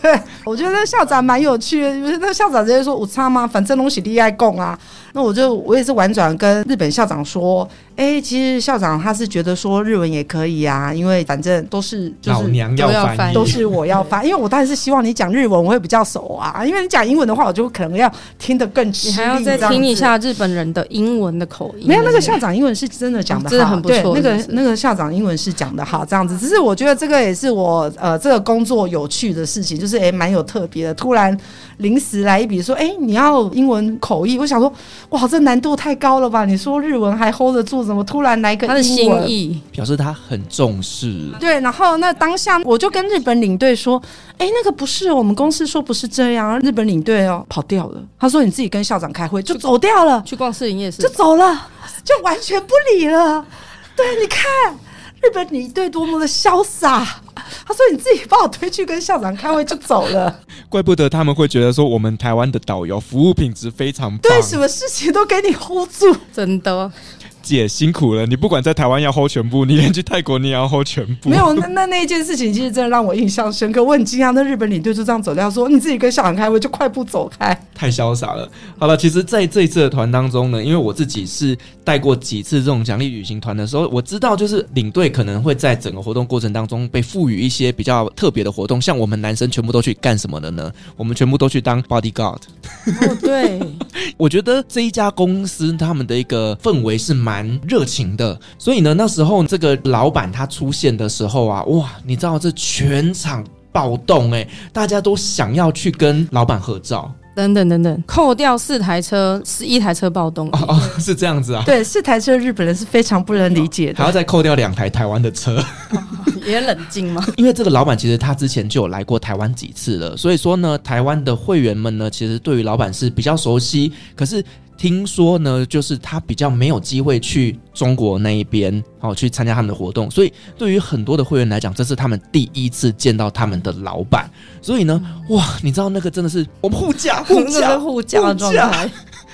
对，我觉得那校长蛮有趣的，因为那校长直接说有差吗？反正都是你爱讲啊。那我就我也是婉转跟日本校长说，哎、欸，其实校长他是觉得说日文也可以啊，因为反正都是就是老娘要翻译，都是我要翻，因为我当然是希望你讲日文我会比较熟啊，因为你讲英文的话我就可能要听得更吃力，你还要再听一下日本人的英文的口音。没有，那个校长英文是真的讲得好、哦、真的很不错。对，那个那个校长英文是讲得好这样子。只是我觉得这个也是我呃这个工作有趣的事情，就是哎蛮、欸、有特别的，突然临时来一笔说哎、欸、你要英文口译，我想说哇这难度太高了吧，你说日文还 hold 得住，怎么突然来个英文？他的心意表示他很重视。对，然后那当下我就跟日本领队说哎、欸、那个不是，我们公司说不是这样。日本领队哦跑掉了，他说你自己跟校长开会，就走掉了，去逛市营夜市就走了，就完全不理了。对，你看日本领队多么的潇洒，他说你自己把我推去跟校长开会就走了。怪不得他们会觉得说我们台湾的导游服务品质非常棒，对，什么事情都给你 hold 住，真的姐辛苦了，你不管在台湾要 hold 全部，你连去泰国你也要 hold 全部。没有，那 那, 那一件事情其实真的让我印象深刻，我很惊讶那日本领队就这样走掉，说你自己跟校长开会就快步走开，太潇洒了。好了，其实在这一次的团当中呢，因为我自己是带过几次这种奖励旅行团的时候，我知道就是领队可能会在整个活动过程当中被赋予一些比较特别的活动，像我们男生全部都去干什么的呢？我们全部都去当 bodyguard。 哦，对。我觉得这一家公司他们的一个氛围是蛮蛮热情的，所以呢，那时候这个老板他出现的时候啊，哇，你知道这全场暴动哎、欸，大家都想要去跟老板合照。等等等等，扣掉四台车，是一台车暴动。哦哦，是这样子啊。对，四台车日本人是非常不能理解的，还要再扣掉两台台湾的车。也冷静吗？因为这个老板其实他之前就有来过台湾几次了，所以说呢，台湾的会员们呢，其实对于老板是比较熟悉。可是听说呢，就是他比较没有机会去中国那一边、哦、去参加他们的活动，所以对于很多的会员来讲，这是他们第一次见到他们的老板。所以呢，哇，你知道那个真的是我们互驾互驾互驾的状态。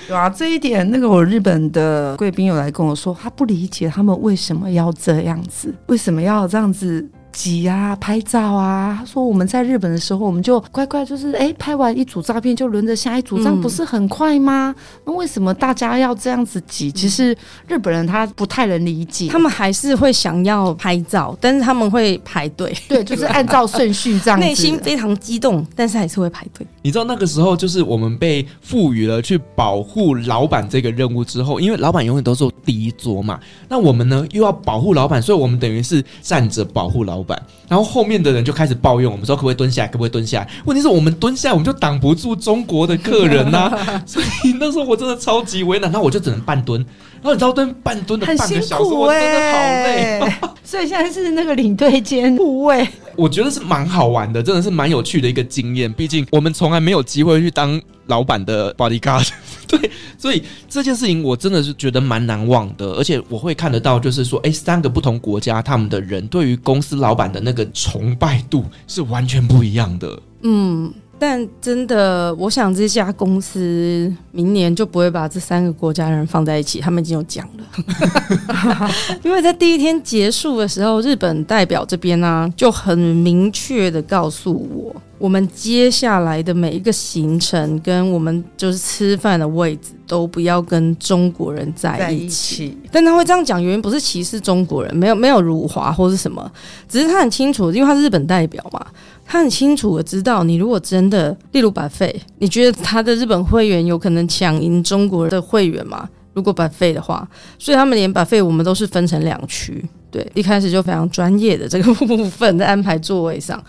对啊，这一点那个我日本的贵宾有来跟我说，他不理解他们为什么要这样子，为什么要这样子挤啊拍照啊。他说我们在日本的时候我们就乖乖就是哎、欸，拍完一组照片就轮着下一组，这样不是很快吗、嗯、那为什么大家要这样子挤？其实日本人他不太能理解，他们还是会想要拍照，但是他们会排队。对，就是按照顺序这样子。内心非常激动，但是还是会排队。你知道那个时候就是我们被赋予了去保护老板这个任务之后，因为老板永远都是第一桌嘛，那我们呢又要保护老板，所以我们等于是站着保护老板。然后后面的人就开始抱怨我们说可不可以蹲下来，可不可以蹲下来。问题是我们蹲下来我们就挡不住中国的客人啊。所以那时候我真的超级为难，那我就只能半蹲。然后你知道蹲半蹲的半个小时、欸、我真的好累、啊、所以现在是那个领队兼护卫，我觉得是蛮好玩的，真的是蛮有趣的一个经验。毕竟我们从来没有机会去当老板的 bodyguard。 对，所以这件事情我真的是觉得蛮难忘的，而且我会看得到就是说、欸、三个不同国家他们的人对于公司老板的那个崇拜度是完全不一样的。嗯，但真的我想这家公司明年就不会把这三个国家人放在一起，他们已经有讲了。因为在第一天结束的时候，日本代表这边啊就很明确的告诉我，我们接下来的每一个行程跟我们就是吃饭的位置都不要跟中国人在一 起, 在一起。但他会这样讲原因不是歧视中国人，没有没有辱华或是什么，只是他很清楚，因为他是日本代表嘛，他很清楚的知道你如果真的例如 buffet， 你觉得他的日本会员有可能抢赢中国的会员嘛，如果 buffet 的话，所以他们连 buffet 我们都是分成两区，对，一开始就非常专业的这个部分在安排座位上。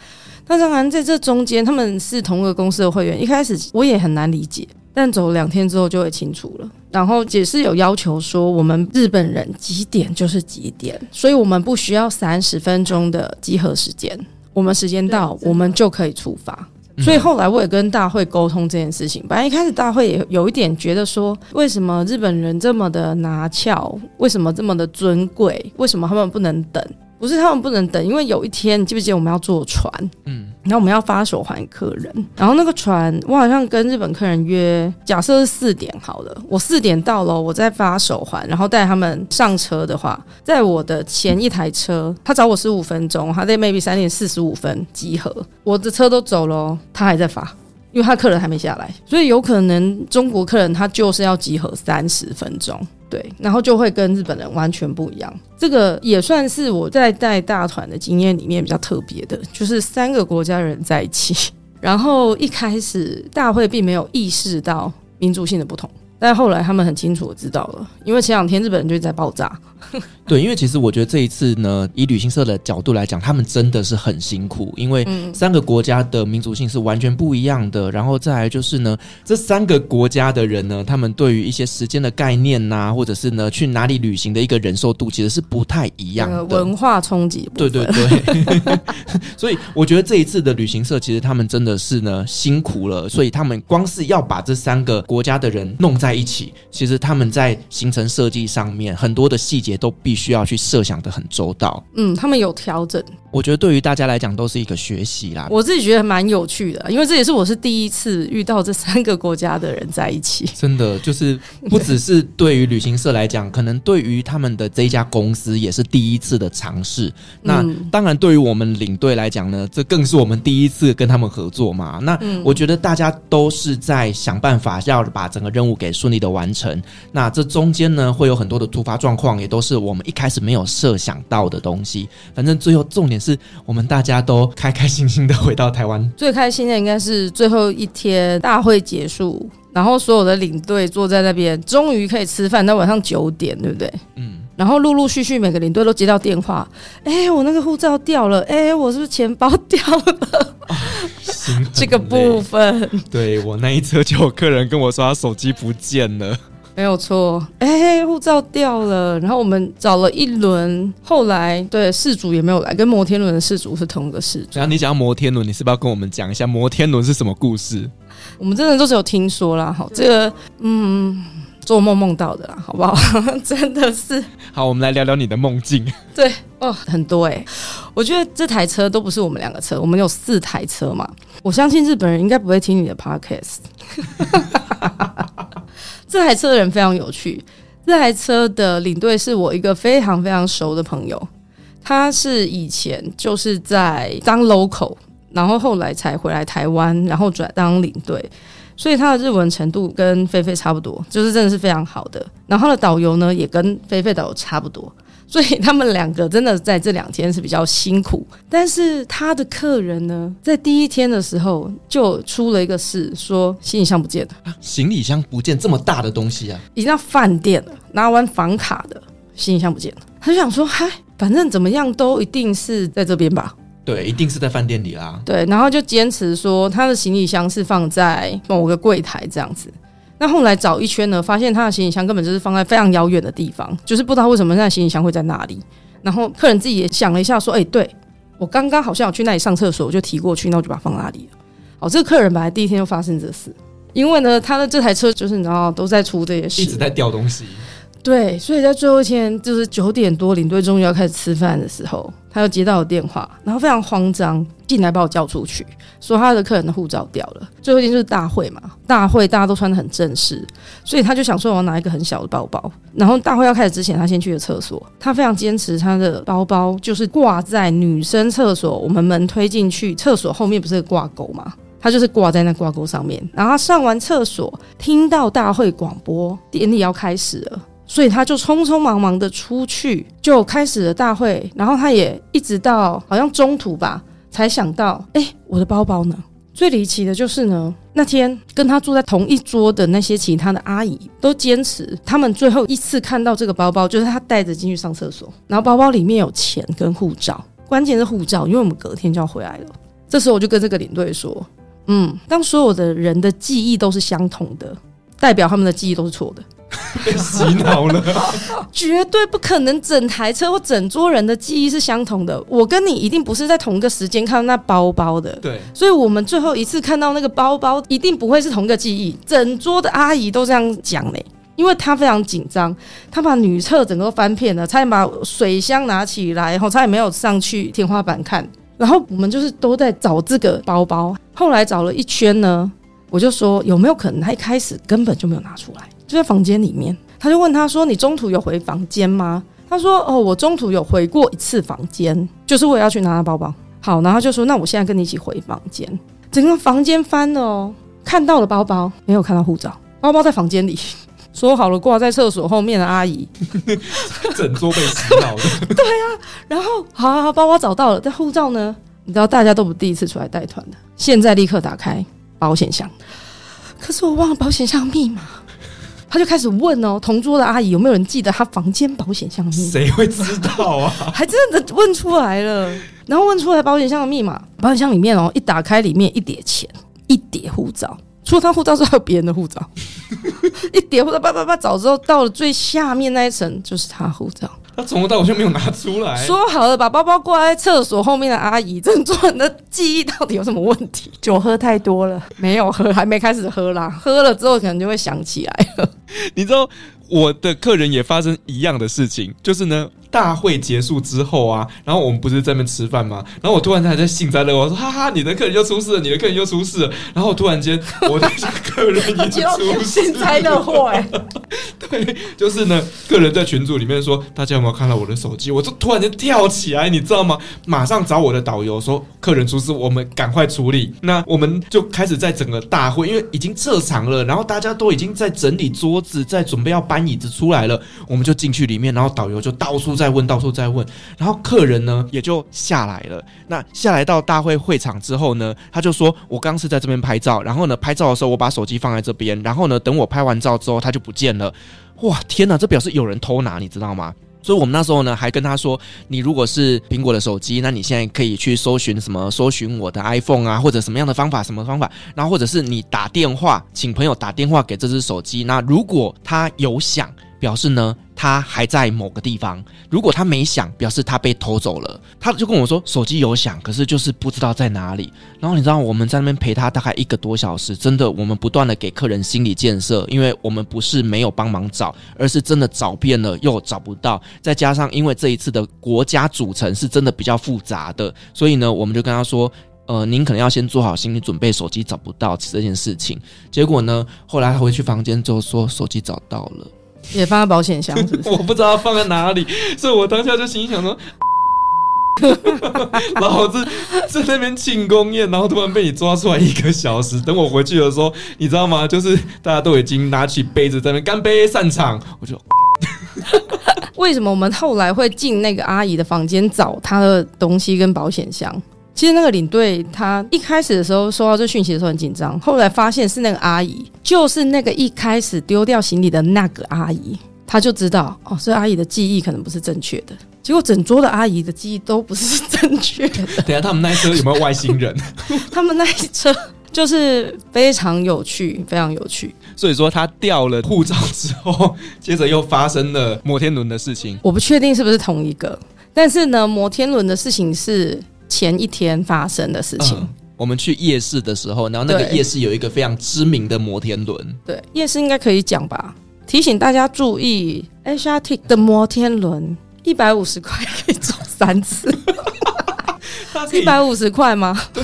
那当然在这中间他们是同一个公司的会员，一开始我也很难理解，但走两天之后就会清楚了。然后也是有要求说我们日本人几点就是几点，所以我们不需要三十分钟的集合时间，我们时间到我们就可以出发。所以后来我也跟大会沟通这件事情，本来一开始大会也有一点觉得说，为什么日本人这么的拿翘，为什么这么的尊贵，为什么他们不能等，不是他们不能等，因为有一天你记不记得我们要坐船，嗯，然后我们要发手环客人，然后那个船我好像跟日本客人约假设是四点好了，我四点到了我再发手环，然后带他们上车的话，在我的前一台车他找我十五分钟，他在 maybe 三点四十五分集合，我的车都走了他还在发，因为他客人还没下来，所以有可能中国客人他就是要集合三十分钟，对，然后就会跟日本人完全不一样。这个也算是我在带大团的经验里面比较特别的，就是三个国家人在一起，然后一开始大会并没有意识到民族性的不同，但后来他们很清楚的知道了，因为前两天日本人就在爆炸对，因为其实我觉得这一次呢，以旅行社的角度来讲，他们真的是很辛苦，因为三个国家的民族性是完全不一样的，然后再来就是呢，这三个国家的人呢，他们对于一些时间的概念啊，或者是呢去哪里旅行的一个忍受度其实是不太一样的，文化冲击部分，对对对所以我觉得这一次的旅行社其实他们真的是呢辛苦了，所以他们光是要把这三个国家的人弄在一起，其实他们在行程设计上面很多的细节都必须要去设想得很周到。嗯，他们有调整，我觉得对于大家来讲都是一个学习啦。我自己觉得蛮有趣的，因为这也是我是第一次遇到这三个国家的人在一起，真的就是不只是对于旅行社来讲可能对于他们的这一家公司也是第一次的尝试，那、嗯、当然对于我们领队来讲呢，这更是我们第一次跟他们合作嘛，那我觉得大家都是在想办法要把整个任务给顺利的完成，那这中间呢会有很多的突发状况，也都是我们一开始没有设想到的东西，反正最后重点是我们大家都开开心心的回到台湾。最开心的应该是最后一天大会结束，然后所有的领队坐在那边终于可以吃饭，到晚上九点对不对，嗯，然后陆陆续续每个领队都接到电话，哎、欸，我那个护照掉了，哎、欸，我是不是钱包掉了、啊、这个部分，对，我那一车就有客人跟我说他手机不见了，没有错，哎、欸，护照掉了，然后我们找了一轮，后来对事主也没有来，跟摩天轮的事主是同一个事主。然后你讲到摩天轮，你是不是要跟我们讲一下摩天轮是什么故事？我们真的都是有听说啦，好，这个嗯。做梦梦到的啦，好不好真的是好，我们来聊聊你的梦境。对哦，很多欸，我觉得这台车都不是我们两个车，我们有四台车嘛，我相信日本人应该不会听你的 podcast 这台车的人非常有趣，这台车的领队是我一个非常非常熟的朋友，他是以前就是在当 local， 然后后来才回来台湾，然后转当领队，所以他的日文程度跟菲菲差不多，就是真的是非常好的，然后他的导游呢也跟菲菲导游差不多，所以他们两个真的在这两天是比较辛苦。但是他的客人呢在第一天的时候就出了一个事，说行李箱不见了、啊、行李箱不见，这么大的东西啊，已经到饭店了，拿完房卡的行李箱不见了，他就想说嗨，反正怎么样都一定是在这边吧，对，一定是在饭店里啦。对，然后就坚持说他的行李箱是放在某个柜台这样子。那后来找一圈呢，发现他的行李箱根本就是放在非常遥远的地方，就是不知道为什么那行李箱会在那里。然后客人自己也想了一下，说：“哎、欸，对我刚刚好像有去那里上厕所，我就提过去，那我就把它放那里了。”好，这个客人本来第一天就发生这事，因为呢，他的这台车就是你知道都在出这些事，一直在掉东西。对，所以在最后一天，就是九点多，领队终于要开始吃饭的时候，他就接到我电话，然后非常慌张进来把我叫出去，说他的客人的护照掉了。最后一天就是大会嘛，大会大家都穿得很正式，所以他就想说我要拿一个很小的包包，然后大会要开始之前他先去了厕所，他非常坚持他的包包就是挂在女生厕所，我们门推进去厕所后面不是挂钩吗，他就是挂在那挂钩上面。然后他上完厕所听到大会广播典礼要开始了，所以他就匆匆忙忙的出去就开始了大会。然后他也一直到好像中途吧才想到哎、欸，我的包包呢。最离奇的就是呢，那天跟他住在同一桌的那些其他的阿姨都坚持他们最后一次看到这个包包就是他带着进去上厕所，然后包包里面有钱跟护照，关键是护照，因为我们隔天就要回来了。这时候我就跟这个领队说嗯，当所有的人的记忆都是相同的，代表他们的记忆都是错的。被洗脑了绝对不可能整台车或整桌人的记忆是相同的，我跟你一定不是在同一个时间看到那包包的，对，所以我们最后一次看到那个包包一定不会是同一个记忆。整桌的阿姨都这样讲嘞，因为她非常紧张，她把女厕整个都翻遍了，差点把水箱拿起来，差点没有上去天花板看。然后我们就是都在找这个包包，后来找了一圈呢，我就说有没有可能他一开始根本就没有拿出来，就在房间里面。他就问他说你中途有回房间吗，他说哦，我中途有回过一次房间，就是我要去拿他包包。好，然后就说那我现在跟你一起回房间，整个房间翻了哦，看到了包包，没有看到护照，包包在房间里，说好了挂在厕所后面的阿姨整桌被洗脑了对啊，然后好好好，包包找到了，但护照呢，你知道大家都不第一次出来带团的，现在立刻打开保险箱，可是我忘了保险箱密码。他就开始问哦，同桌的阿姨有没有人记得他房间保险箱的密码？谁会知道啊？还真的问出来了，然后问出来保险箱的密码，保险箱里面哦，一打开里面一叠钱，一叠护照，除了他护照之外还有别人的护照，一叠护照叭叭叭找之后，到了最下面那一层就是他护照。他从头到尾就没有拿出来，说好了把包包挂在厕所后面的阿姨，整桌人的记忆到底有什么问题？酒喝太多了，没有喝，还没开始喝啦，喝了之后可能就会想起来了。你知道我的客人也发生一样的事情，就是呢大会结束之后啊，然后我们不是在那边吃饭吗，然后我突然还在幸灾乐祸说哈哈你的客人又出事了，你的客人又出事了，然后突然间我的客人已经出事了幸灾乐祸耶对，就是呢客人在群组里面说大家有没有看到我的手机，我就突然间跳起来你知道吗，马上找我的导游说客人出事我们赶快处理。那我们就开始在整个大会，因为已经撤场了，然后大家都已经在整理桌子，在准备要搬椅子出来了，我们就进去里面，然后导游就到处在问，到处在问，然后客人呢也就下来了。那下来到大会会场之后呢，他就说我刚是在这边拍照，然后呢拍照的时候我把手机放在这边，然后呢等我拍完照之后他就不见了。哇天哪，这表示有人偷拿你知道吗，所以我们那时候呢还跟他说你如果是苹果的手机，那你现在可以去搜寻什么搜寻我的 iPhone 啊，或者什么样的方法什么方法，然后或者是你打电话请朋友打电话给这只手机，那如果他有响表示呢他还在某个地方，如果他没响表示他被偷走了。他就跟我说手机有响可是就是不知道在哪里，然后你知道我们在那边陪他大概一个多小时，真的我们不断的给客人心理建设，因为我们不是没有帮忙找，而是真的找遍了又找不到，再加上因为这一次的国家组成是真的比较复杂的，所以呢我们就跟他说呃，您可能要先做好心理准备手机找不到这件事情。结果呢后来他回去房间之后说手机找到了，也放在保险箱是不是我不知道放在哪里，所以我当下就心想说老子在那边庆功宴，然后突然被你抓出来一个小时，等我回去的时候你知道吗，就是大家都已经拿起杯子在那边干杯散场，我就为什么我们后来会进那个阿姨的房间找她的东西跟保险箱，其实那个领队他一开始的时候收到这讯息的时候很紧张，后来发现是那个阿姨，就是那个一开始丢掉行李的那个阿姨，他就知道哦，这阿姨的记忆可能不是正确的，结果整桌的阿姨的记忆都不是正确的。等一下他们那一车有没有外星人他们那一车就是非常有趣非常有趣。所以说他掉了护照之后接着又发生了摩天轮的事情，我不确定是不是同一个，但是呢摩天轮的事情是前一天发生的事情、嗯、我们去夜市的时候，然后那个夜市有一个非常知名的摩天轮，对，夜市应该可以讲吧，提醒大家注意 Asiatique 的摩天轮一百五十块可以做三次。一百五十块吗？对，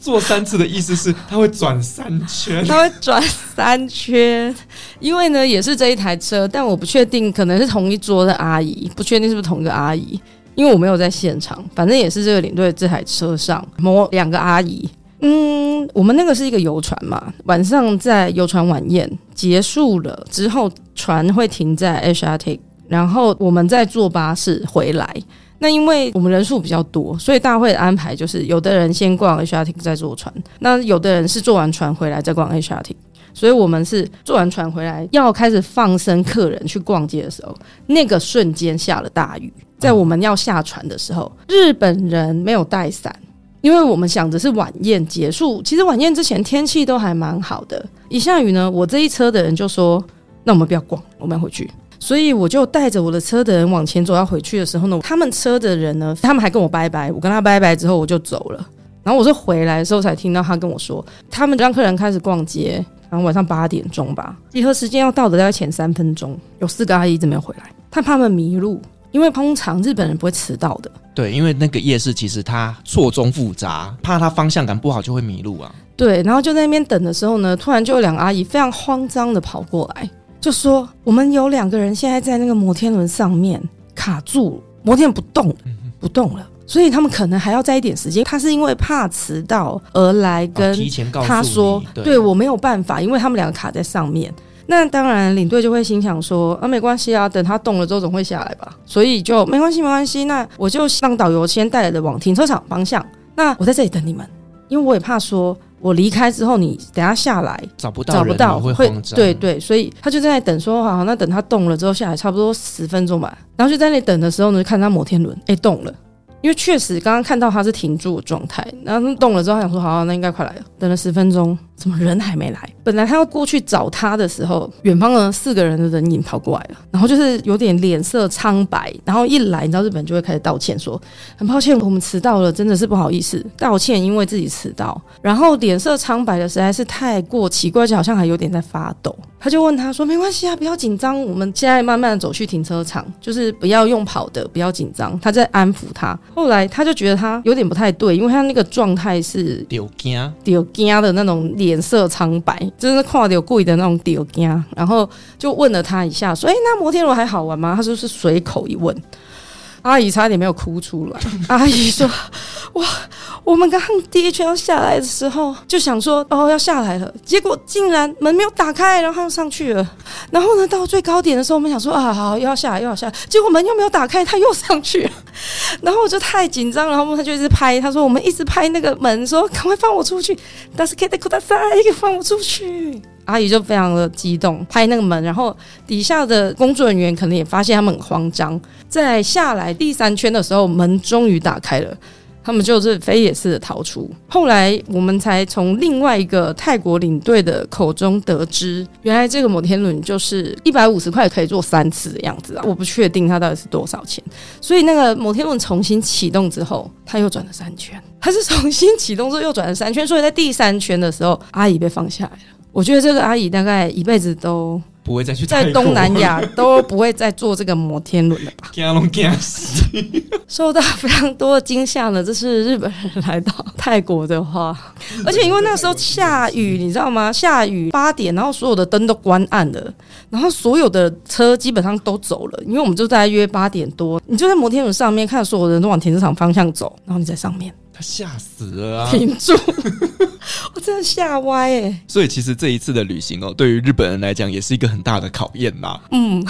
做三次的意思是它会转三圈，它会转三圈。因为呢，也是这一台车，但我不确定，可能是同一桌的阿姨，不确定是不是同一个阿姨，因为我没有在现场。反正也是这个领队这台车上某两个阿姨。嗯，我们那个是一个游船嘛，晚上在游船晚宴结束了之后，船会停在 Asiatique， 然后我们再坐巴士回来。那因为我们人数比较多，所以大会的安排就是有的人先逛 Asiatique 再坐船，那有的人是坐完船回来再逛 Asiatique， 所以我们是坐完船回来要开始放生客人去逛街的时候，那个瞬间下了大雨。在我们要下船的时候，日本人没有带伞，因为我们想着是晚宴结束，其实晚宴之前天气都还蛮好的，一下雨呢，我这一车的人就说那我们不要逛，我们要回去。所以我就带着我的车的人往前走，要回去的时候呢，他们车的人呢，他们还跟我拜拜，我跟他拜拜之后我就走了。然后我是回来的时候才听到他跟我说，他们让客人开始逛街，然后晚上八点钟吧，集合时间要到的大概前三分钟，有四个阿姨一直没有回来，他怕他们迷路，因为通常日本人不会迟到的。对，因为那个夜市其实它错综复杂，怕它方向感不好就会迷路啊。对，然后就在那边等的时候呢，突然就有两个阿姨非常慌张的跑过来，就说我们有两个人现在在那个摩天轮上面卡住，摩天轮不动了，不动了，所以他们可能还要再一点时间。他是因为怕迟到而来跟他说、哦、对, 对我没有办法，因为他们两个卡在上面。那当然领队就会心想说啊，没关系啊，等他动了之后总会下来吧，所以就没关系没关系，那我就让导游先带着往停车场方向，那我在这里等你们，因为我也怕说我离开之后你等下下来找不到人，找不到会慌张。对对，所以他就在那等说好，那等他动了之后下来差不多十分钟吧。然后就在那等的时候呢，就看他摩天轮哎动了，因为确实刚刚看到他是停住的状态，然后动了之后他想说好，那应该快来了。等了十分钟怎么人还没来，本来他要过去找他的时候，远方呢四个人的人影跑过来了，然后就是有点脸色苍白，然后一来你知道日本就会开始道歉说很抱歉我们迟到了，真的是不好意思，道歉因为自己迟到。然后脸色苍白的实在是太过奇怪，就好像还有点在发抖。他就问他说没关系啊，不要紧张，我们现在慢慢的走去停车场，就是不要用跑的，不要紧张，他在安抚他。后来他就觉得他有点不太对，因为他那个状态是丢惊丢惊的那种脸色苍白，真的看到故意的那种丢惊。然后就问了他一下说、欸、那摩天轮还好玩吗？他就是随口一问，阿姨差点没有哭出来。阿姨说哇，我们刚刚第一圈要下来的时候就想说哦要下来了，结果竟然门没有打开，然后他就上去了。然后呢到最高点的时候我们想说啊好又要下来又要下来，结果门又没有打开，他又上去了。然后我就太紧张，然后他就一直拍，他说我们一直拍那个门说赶快放我出去，但是可以再哭大赛可以放我出去。阿姨就非常的激动拍那个门，然后底下的工作人员可能也发现他们很慌张。在下来第三圈的时候门终于打开了，他们就是飞也似的逃出。后来我们才从另外一个泰国领队的口中得知，原来这个摩天轮就是一百五十块可以做三次的样子啊，我不确定它到底是多少钱。所以那个摩天轮重新启动之后它又转了三圈，它是重新启动之后又转了三圈，所以在第三圈的时候阿姨被放下来了。我觉得这个阿姨大概一辈子都不会再去在东南亚都不会再坐这个摩天轮了吧？惊拢惊死！受到非常多的惊吓呢。这是日本人来到泰国的话，而且因为那时候下雨，你知道吗？下雨八点，然后所有的灯都关暗了，然后所有的车基本上都走了，因为我们就大概约八点多，你就在摩天轮上面看所有人都往停车场方向走，然后你在上面。他吓死了啊！停住！我真的吓歪哎、欸！所以其实这一次的旅行哦，对于日本人来讲也是一个很大的考验啦。嗯，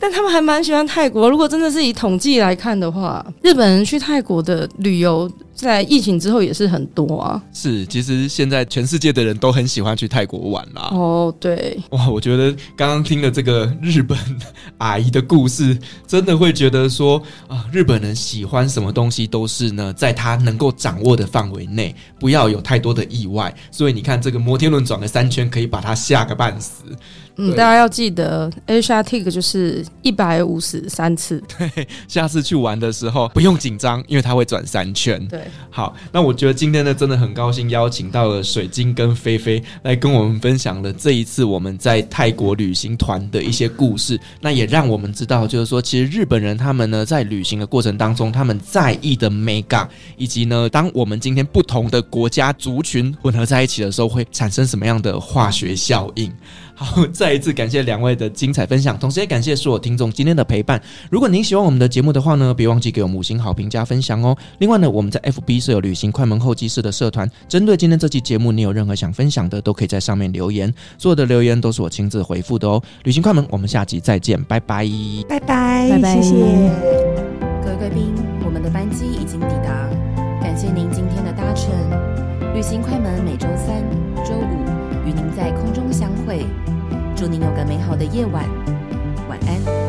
但他们还蛮喜欢泰国。如果真的是以统计来看的话，日本人去泰国的旅游在疫情之后也是很多啊。是，其实现在全世界的人都很喜欢去泰国玩啦。哦，对。哇，我觉得刚刚听了这个日本阿姨的故事，真的会觉得说啊，日本人喜欢什么东西都是呢，在他能够掌握的范围内，不要有太多的意外。所以你看这个摩天轮转了三圈可以把它吓个半死，嗯，大家要记得 Asiatique 就是一百五十三次，对，下次去玩的时候不用紧张，因为它会转三圈。对，好，那我觉得今天呢真的很高兴邀请到了水晶跟菲菲来跟我们分享了这一次我们在泰国旅行团的一些故事，那也让我们知道就是说其实日本人他们呢在旅行的过程当中他们在意的美感，以及呢当我们今天不同的国家族群混合在一起的时候会产生什么样的化学效应。好，再一次感谢两位的精彩分享，同时也感谢所有听众今天的陪伴。如果您喜欢我们的节目的话呢，别忘记给我们五星好评加分享哦。另外呢，我们在 F B 是有旅行快门候机室的社团，针对今天这期节目你有任何想分享的都可以在上面留言，所有的留言都是我亲自回复的哦。旅行快门，我们下集再见，拜拜拜拜拜拜，谢谢各位贵宾，我们的班机已经抵达，感谢您今天的搭乘。旅行快门每周三周五与您在空中相会，祝您有个美好的夜晚，晚安。